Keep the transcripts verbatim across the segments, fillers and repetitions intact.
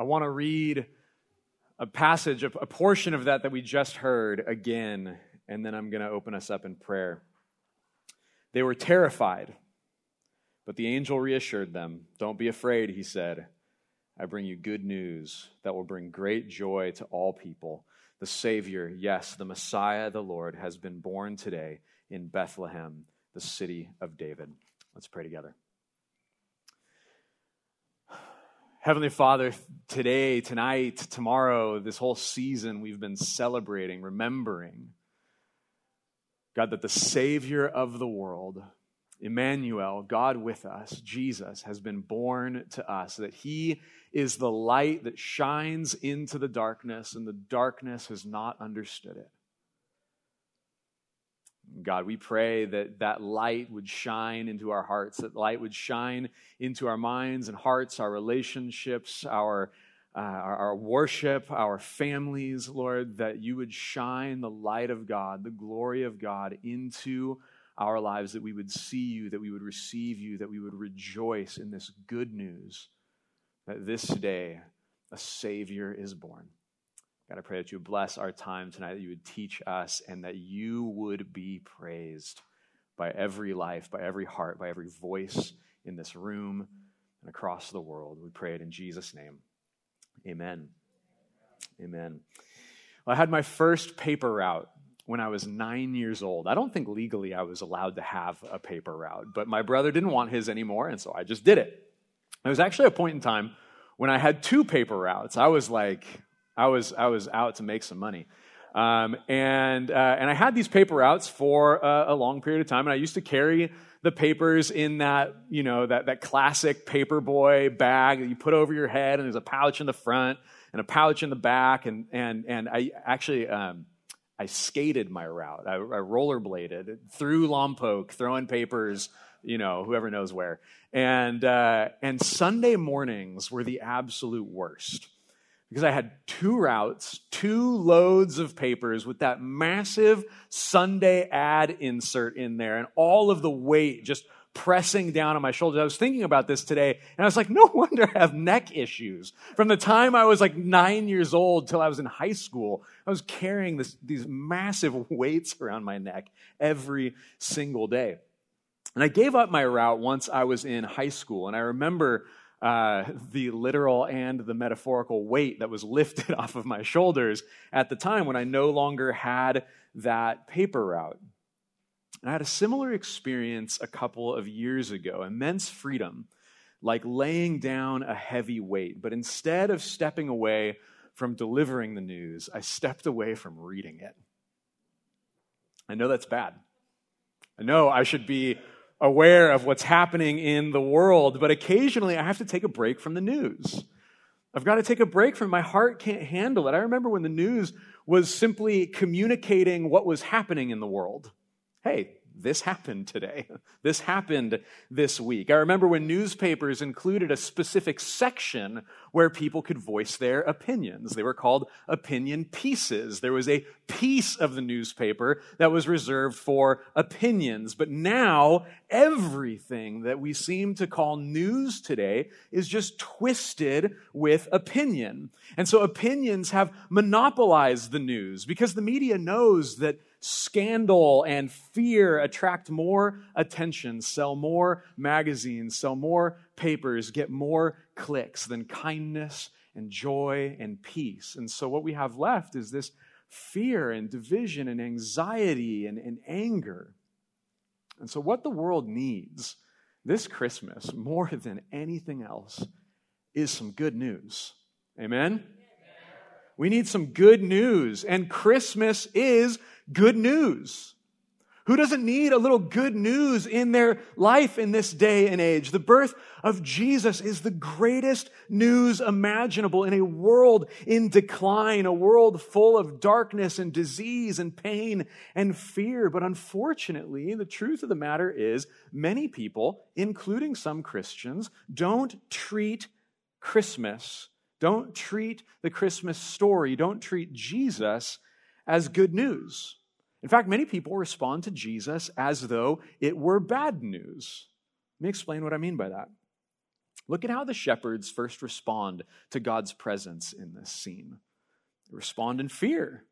I want to read a passage, a portion of that that we just heard again, and then I'm going to open us up in prayer. They were terrified, but the angel reassured them. Don't be afraid, he said. I bring you good news that will bring great joy to all people. The Savior, yes, the Messiah, the Lord, has been born today in Bethlehem, the city of David. Let's pray together. Heavenly Father, today, tonight, tomorrow, this whole season, we've been celebrating, remembering, God, that the Savior of the world, Emmanuel, God with us, Jesus, has been born to us, that he is the light that shines into the darkness, and the darkness has not understood it. God, we pray that that light would shine into our hearts, that light would shine into our minds and hearts, our relationships, our uh, our, our worship, our families, Lord, that you would shine the light of God, the glory of God into our lives, that we would see you, that we would receive you, that we would rejoice in this good news that this day a Savior is born. God, I pray that you bless our time tonight, that you would teach us, and that you would be praised by every life, by every heart, by every voice in this room and across the world. We pray it in Jesus' name. Amen. Amen. Well, I had my first paper route when I was nine years old. I don't think legally I was allowed to have a paper route, but my brother didn't want his anymore, and so I just did it. There was actually a point in time when I had two paper routes. I was like, I was I was out to make some money. Um, and, uh, and I had these paper routes for a, a long period of time, and I used to carry the papers in that, you know, that, that classic paper boy bag that you put over your head, and there's a pouch in the front and a pouch in the back, and, and, and I actually... Um, I skated my route. I, I rollerbladed through Lompoc, throwing papers, you know, whoever knows where. And uh, and Sunday mornings were the absolute worst because I had two routes, two loads of papers with that massive Sunday ad insert in there and all of the weight just pressing down on my shoulders. I was thinking about this today, and I was like, no wonder I have neck issues. From the time I was like nine years old till I was in high school, I was carrying this, these massive weights around my neck every single day. And I gave up my route once I was in high school, and I remember uh, the literal and the metaphorical weight that was lifted off of my shoulders at the time when I no longer had that paper route. And I had a similar experience a couple of years ago, immense freedom, like laying down a heavy weight. But instead of stepping away from delivering the news, I stepped away from reading it. I know that's bad. I know I should be aware of what's happening in the world, but occasionally I have to take a break from the news. I've got to take a break from it. My heart can't handle it. I remember when the news was simply communicating what was happening in the world. Hey, this happened today. This happened this week. I remember when newspapers included a specific section where people could voice their opinions. They were called opinion pieces. There was a piece of the newspaper that was reserved for opinions. But now, everything that we seem to call news today is just twisted with opinion. And so opinions have monopolized the news because the media knows that scandal and fear attract more attention, sell more magazines, sell more papers, get more clicks than kindness and joy and peace. And so what we have left is this fear and division and anxiety and, and anger. And so what the world needs this Christmas more than anything else is some good news. Amen? We need some good news, and Christmas is good news. Who doesn't need a little good news in their life in this day and age? The birth of Jesus is the greatest news imaginable in a world in decline, a world full of darkness and disease and pain and fear. But unfortunately, the truth of the matter is many people, including some Christians, don't treat Christmas, don't treat the Christmas story, don't treat Jesus as good news. In fact, many people respond to Jesus as though it were bad news. Let me explain what I mean by that. Look at how the shepherds first respond to God's presence in this scene. They respond in fear.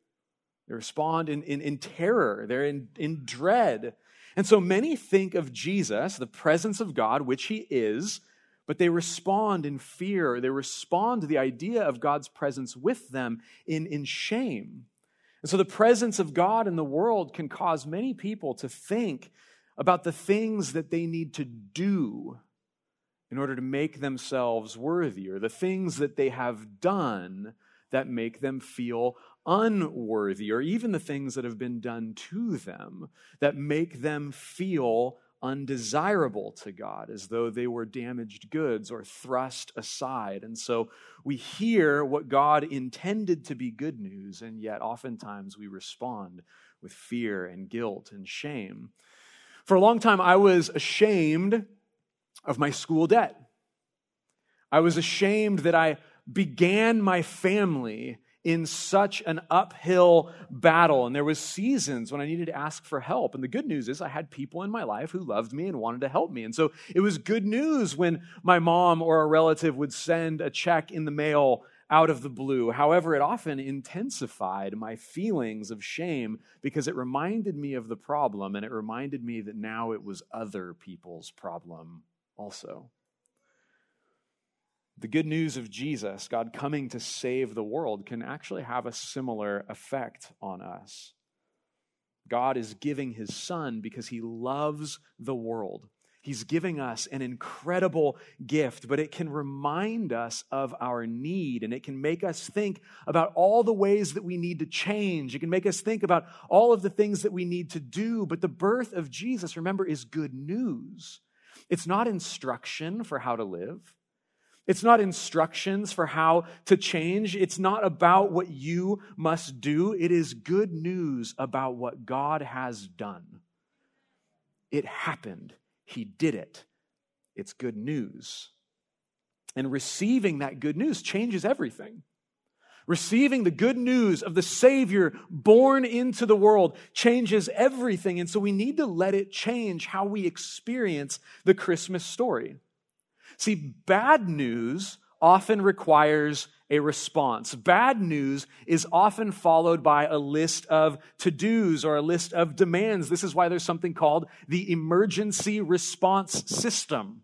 They respond in, in, in terror. They're in, in dread. And so many think of Jesus, the presence of God, which he is, but they respond in fear. They respond to the idea of God's presence with them in, in shame. And so the presence of God in the world can cause many people to think about the things that they need to do in order to make themselves worthy, or the things that they have done that make them feel unworthy, or even the things that have been done to them that make them feel undesirable to God, as though they were damaged goods or thrust aside. And so we hear what God intended to be good news, and yet oftentimes we respond with fear and guilt and shame. For a long time, I was ashamed of my school debt. I was ashamed that I began my family in such an uphill battle. And there was seasons when I needed to ask for help. And the good news is I had people in my life who loved me and wanted to help me. And so it was good news when my mom or a relative would send a check in the mail out of the blue. However, it often intensified my feelings of shame because it reminded me of the problem, and it reminded me that now it was other people's problem also. The good news of Jesus, God coming to save the world, can actually have a similar effect on us. God is giving his son because he loves the world. He's giving us an incredible gift, but it can remind us of our need, and it can make us think about all the ways that we need to change. It can make us think about all of the things that we need to do. But the birth of Jesus, remember, is good news. It's not instruction for how to live. It's not instructions for how to change. It's not about what you must do. It is good news about what God has done. It happened. He did it. It's good news. And receiving that good news changes everything. Receiving the good news of the Savior born into the world changes everything. And so we need to let it change how we experience the Christmas story. See, bad news often requires a response. Bad news is often followed by a list of to-dos or a list of demands. This is why there's something called the emergency response system.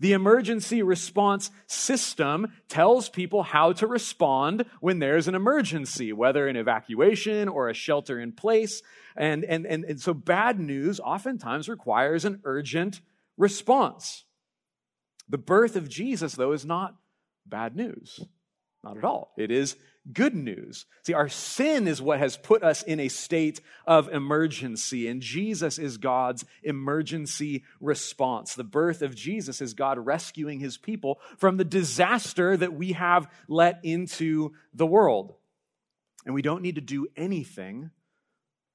The emergency response system tells people how to respond when there's an emergency, whether an evacuation or a shelter in place. And, and, and, and so bad news oftentimes requires an urgent response. The birth of Jesus, though, is not bad news. Not at all. It is good news. See, our sin is what has put us in a state of emergency, and Jesus is God's emergency response. The birth of Jesus is God rescuing his people from the disaster that we have let into the world. And we don't need to do anything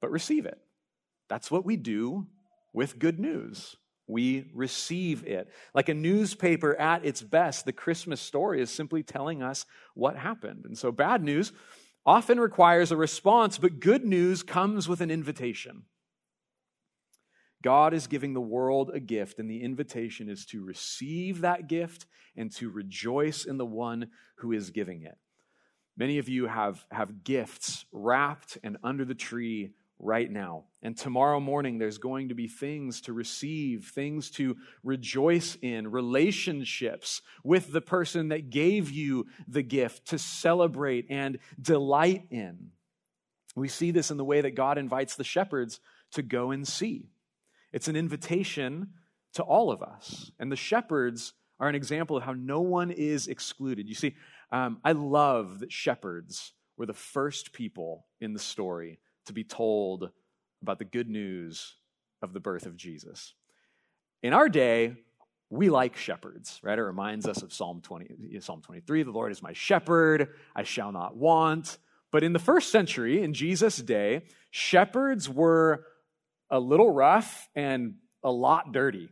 but receive it. That's what we do with good news. We receive it. Like a newspaper at its best, the Christmas story is simply telling us what happened. And so bad news often requires a response, but good news comes with an invitation. God is giving the world a gift, and the invitation is to receive that gift and to rejoice in the one who is giving it. Many of you have, have gifts wrapped and under the tree right now. And tomorrow morning, there's going to be things to receive, things to rejoice in, relationships with the person that gave you the gift to celebrate and delight in. We see this in the way that God invites the shepherds to go and see. It's an invitation to all of us. And the shepherds are an example of how no one is excluded. You see, um, I love that shepherds were the first people in the story to be told about the good news of the birth of Jesus. In our day, we like shepherds, right? It reminds us of Psalm twenty, Psalm twenty-three, the Lord is my shepherd, I shall not want. But in the first century, in Jesus' day, shepherds were a little rough and a lot dirty.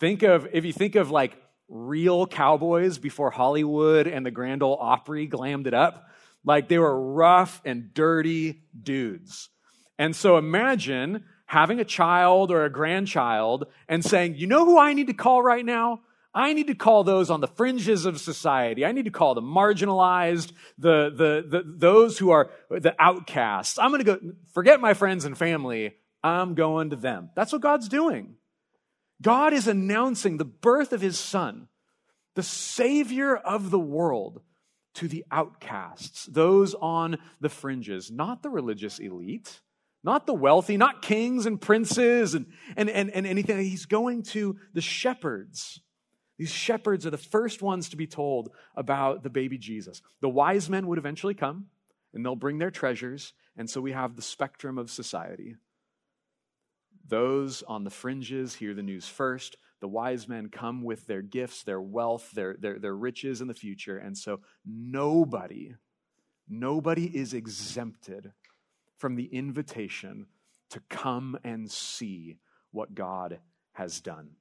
Think of, if you think of like real cowboys before Hollywood and the Grand Ole Opry glammed it up, like they were rough and dirty dudes. And so imagine having a child or a grandchild and saying, you know who I need to call right now? I need to call those on the fringes of society. I need to call the marginalized, the, the, the those who are the outcasts. I'm going to go, forget my friends and family. I'm going to them. That's what God's doing. God is announcing the birth of his son, the savior of the world, to the outcasts, those on the fringes, not the religious elite, not the wealthy, not kings and princes and, and, and, and anything. He's going to the shepherds. These shepherds are the first ones to be told about the baby Jesus. The wise men would eventually come, and they'll bring their treasures, and so we have the spectrum of society. Those on the fringes hear the news first. The wise men come with their gifts, their wealth, their, their, their riches in the future, and so nobody, nobody is exempted from the invitation to come and see what God has done.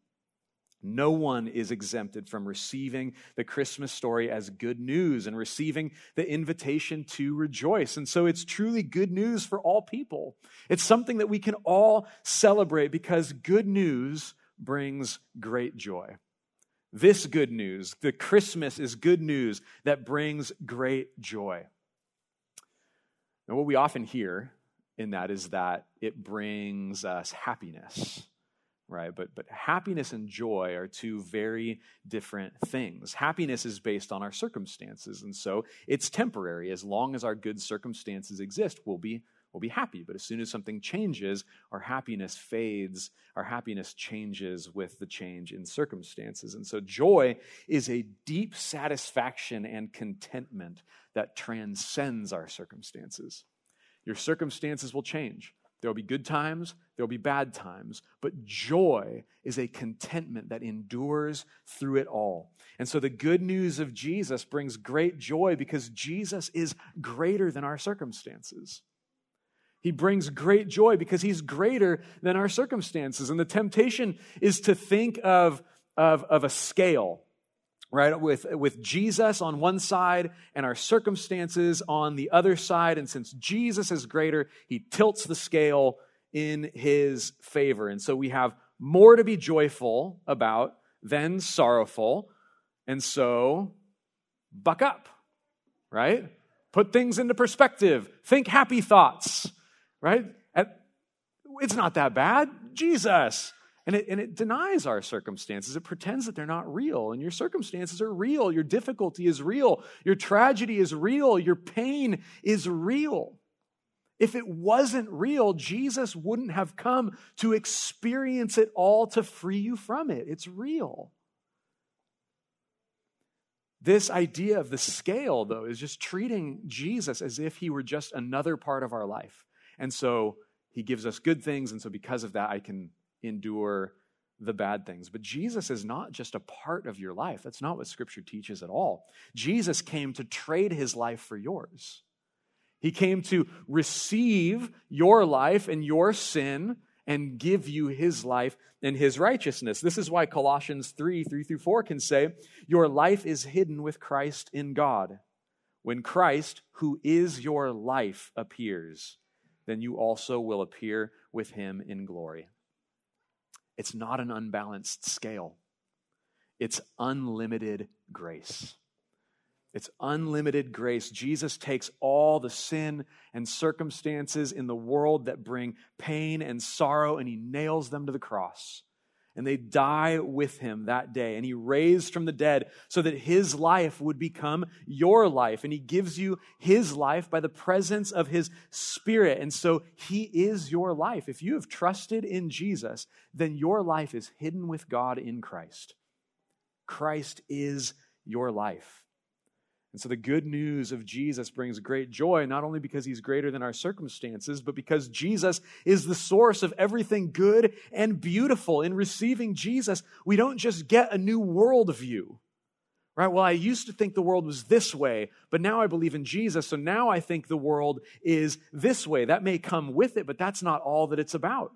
No one is exempted from receiving the Christmas story as good news and receiving the invitation to rejoice. And so it's truly good news for all people. It's something that we can all celebrate because good news brings great joy. This good news, the Christmas, is good news that brings great joy. And what we often hear in that is that it brings us happiness. Right, but but happiness and joy are two very different things. Happiness is based on our circumstances, and so it's temporary. As long as our good circumstances exist, we'll be we'll be happy. But as soon as something changes, our happiness fades. Our happiness changes with the change in circumstances, and so joy is a deep satisfaction and contentment that transcends our circumstances. Your circumstances will change. There'll be good times, there'll be bad times, but joy is a contentment that endures through it all. And so the good news of Jesus brings great joy because Jesus is greater than our circumstances. He brings great joy because he's greater than our circumstances. And the temptation is to think of, of, of a scale, right? With, with Jesus on one side and our circumstances on the other side. And since Jesus is greater, he tilts the scale in his favor. And so we have more to be joyful about than sorrowful. And so buck up, right? Put things into perspective. Think happy thoughts, right? It's not that bad. Jesus. And it, and it denies our circumstances. It pretends that they're not real. And your circumstances are real. Your difficulty is real. Your tragedy is real. Your pain is real. If it wasn't real, Jesus wouldn't have come to experience it all to free you from it. It's real. This idea of the scale, though, is just treating Jesus as if he were just another part of our life. And so he gives us good things. And so because of that, I can endure the bad things. But Jesus is not just a part of your life. That's not what Scripture teaches at all. Jesus came to trade his life for yours. He came to receive your life and your sin and give you his life and his righteousness. This is why Colossians three, three through four can say, your life is hidden with Christ in God. When Christ, who is your life, appears, then you also will appear with him in glory. It's not an unbalanced scale. It's unlimited grace. It's unlimited grace. Jesus takes all the sin and circumstances in the world that bring pain and sorrow, and he nails them to the cross. And they die with him that day. And he raised from the dead so that his life would become your life. And he gives you his life by the presence of his Spirit. And so he is your life. If you have trusted in Jesus, then your life is hidden with God in Christ. Christ is your life. And so the good news of Jesus brings great joy, not only because he's greater than our circumstances, but because Jesus is the source of everything good and beautiful. In receiving Jesus, we don't just get a new worldview, right? Well, I used to think the world was this way, but now I believe in Jesus, so now I think the world is this way. That may come with it, but that's not all that it's about.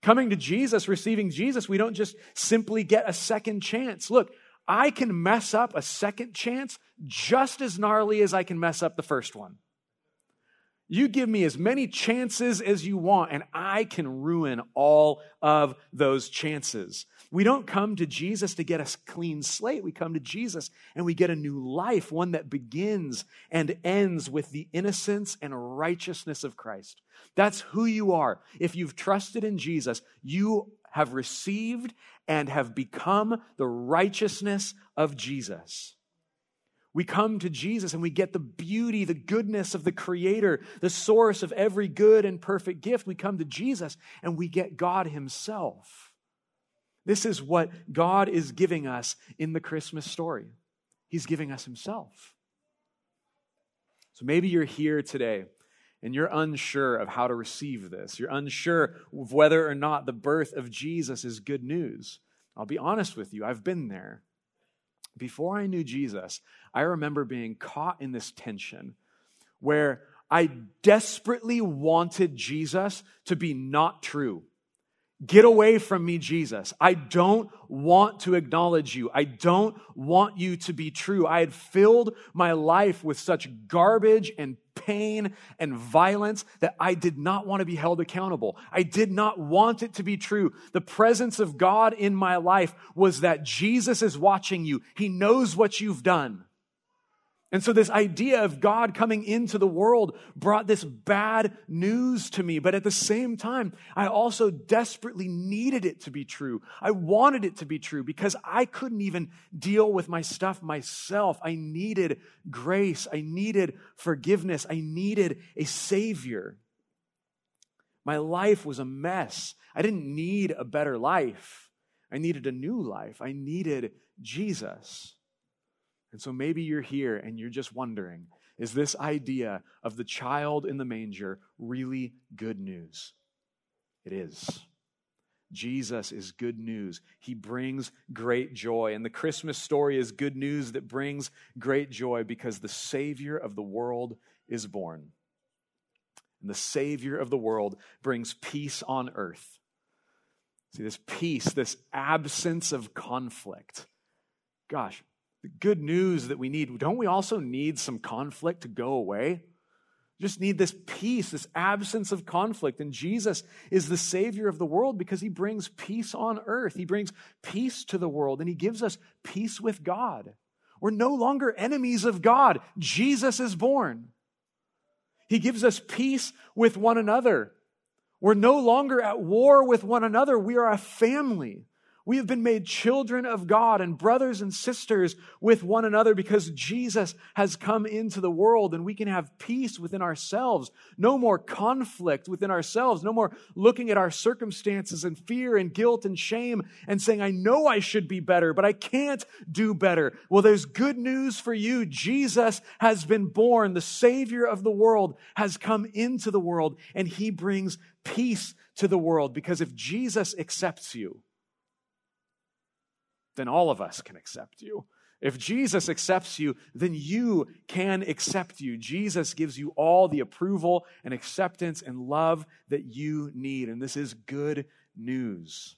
Coming to Jesus, receiving Jesus, we don't just simply get a second chance. Look, I can mess up a second chance just as gnarly as I can mess up the first one. You give me as many chances as you want, and I can ruin all of those chances. We don't come to Jesus to get a clean slate. We come to Jesus and we get a new life, one that begins and ends with the innocence and righteousness of Christ. That's who you are. If you've trusted in Jesus, you have received and have become the righteousness of Jesus. We come to Jesus and we get the beauty, the goodness of the Creator, the source of every good and perfect gift. We come to Jesus and we get God Himself. This is what God is giving us in the Christmas story. He's giving us Himself. So maybe you're here today and you're unsure of how to receive this. You're unsure of whether or not the birth of Jesus is good news. I'll be honest with you, I've been there. Before I knew Jesus, I remember being caught in this tension where I desperately wanted Jesus to be not true. Get away from me, Jesus. I don't want to acknowledge you. I don't want you to be true. I had filled my life with such garbage and pain and violence that I did not want to be held accountable. I did not want it to be true. The presence of God in my life was that Jesus is watching you. He knows what you've done. And so this idea of God coming into the world brought this bad news to me. But at the same time, I also desperately needed it to be true. I wanted it to be true because I couldn't even deal with my stuff myself. I needed grace. I needed forgiveness. I needed a Savior. My life was a mess. I didn't need a better life. I needed a new life. I needed Jesus. And so maybe you're here and you're just wondering, is this idea of the child in the manger really good news? It is. Jesus is good news. He brings great joy. And the Christmas story is good news that brings great joy because the Savior of the world is born. And the Savior of the world brings peace on earth. See, this peace, this absence of conflict. Gosh, good news that we need. Don't we also need some conflict to go away? Just need this peace, this absence of conflict. And Jesus is the Savior of the world because He brings peace on earth. He brings peace to the world and He gives us peace with God. We're no longer enemies of God. Jesus is born. He gives us peace with one another. We're no longer at war with one another. We are a family. We have been made children of God and brothers and sisters with one another because Jesus has come into the world and we can have peace within ourselves. No more conflict within ourselves. No more looking at our circumstances and fear and guilt and shame and saying, I know I should be better, but I can't do better. Well, there's good news for you. Jesus has been born. The Savior of the world has come into the world and He brings peace to the world because if Jesus accepts you, then all of us can accept you. If Jesus accepts you, then you can accept you. Jesus gives you all the approval and acceptance and love that you need. And this is good news.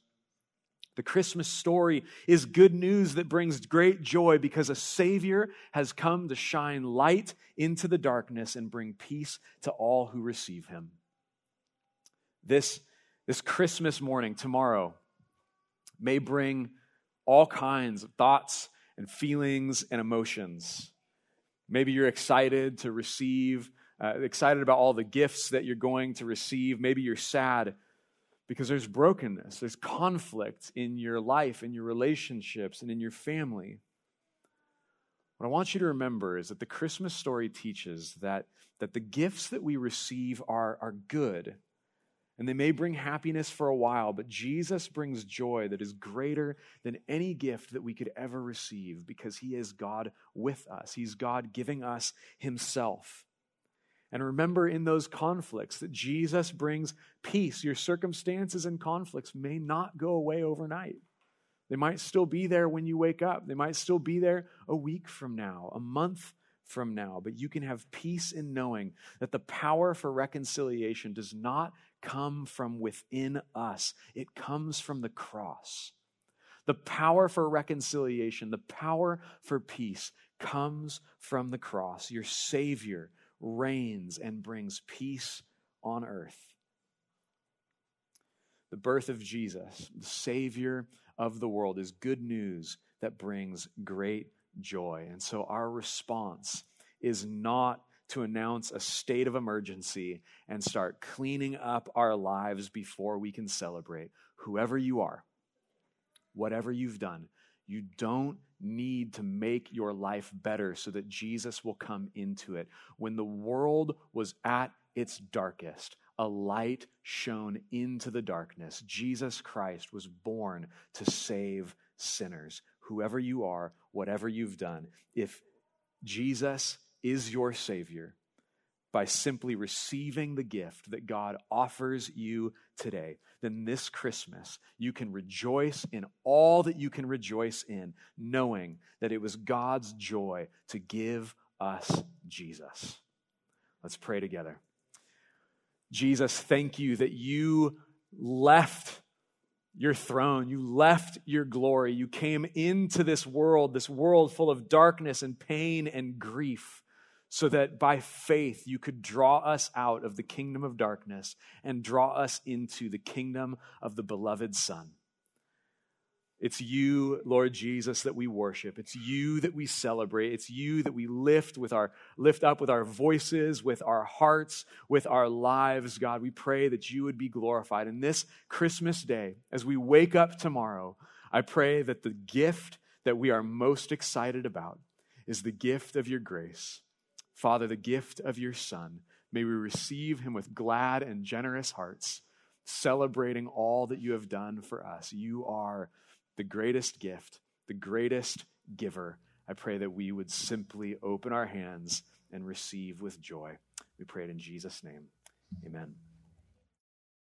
The Christmas story is good news that brings great joy because a Savior has come to shine light into the darkness and bring peace to all who receive Him. This, this Christmas morning, tomorrow, may bring all kinds of thoughts and feelings and emotions. Maybe you're excited to receive, uh, excited about all the gifts that you're going to receive. Maybe you're sad because there's brokenness, there's conflict in your life, in your relationships, and in your family. What I want you to remember is that the Christmas story teaches that, that the gifts that we receive are, are good. And they may bring happiness for a while, but Jesus brings joy that is greater than any gift that we could ever receive because He is God with us. He's God giving us Himself. And remember in those conflicts that Jesus brings peace. Your circumstances and conflicts may not go away overnight. They might still be there when you wake up. They might still be there a week from now, a month from now. But you can have peace in knowing that the power for reconciliation does not come from within us. It comes from the cross. The power for reconciliation, the power for peace comes from the cross. Your Savior reigns and brings peace on earth. The birth of Jesus, the Savior of the world is good news that brings great joy. And so our response is not to announce a state of emergency and start cleaning up our lives before we can celebrate. Whoever you are, whatever you've done, you don't need to make your life better so that Jesus will come into it. When the world was at its darkest, a light shone into the darkness. Jesus Christ was born to save sinners. Whoever you are, whatever you've done, if Jesus is your Savior, by simply receiving the gift that God offers you today, then this Christmas, you can rejoice in all that you can rejoice in, knowing that it was God's joy to give us Jesus. Let's pray together. Jesus, thank you that you left your throne, you left your glory, you came into this world, this world full of darkness and pain and grief, so that by faith you could draw us out of the kingdom of darkness and draw us into the kingdom of the beloved Son. It's you, Lord Jesus, that we worship. It's you that we celebrate. It's you that we lift with our lift up with our voices, with our hearts, with our lives. God, we pray that you would be glorified. And this Christmas day, as we wake up tomorrow, I pray that the gift that we are most excited about is the gift of your grace. Father, the gift of your Son. May we receive him with glad and generous hearts, celebrating all that you have done for us. You are the greatest gift, the greatest giver. I pray that we would simply open our hands and receive with joy. We pray it in Jesus' name. Amen.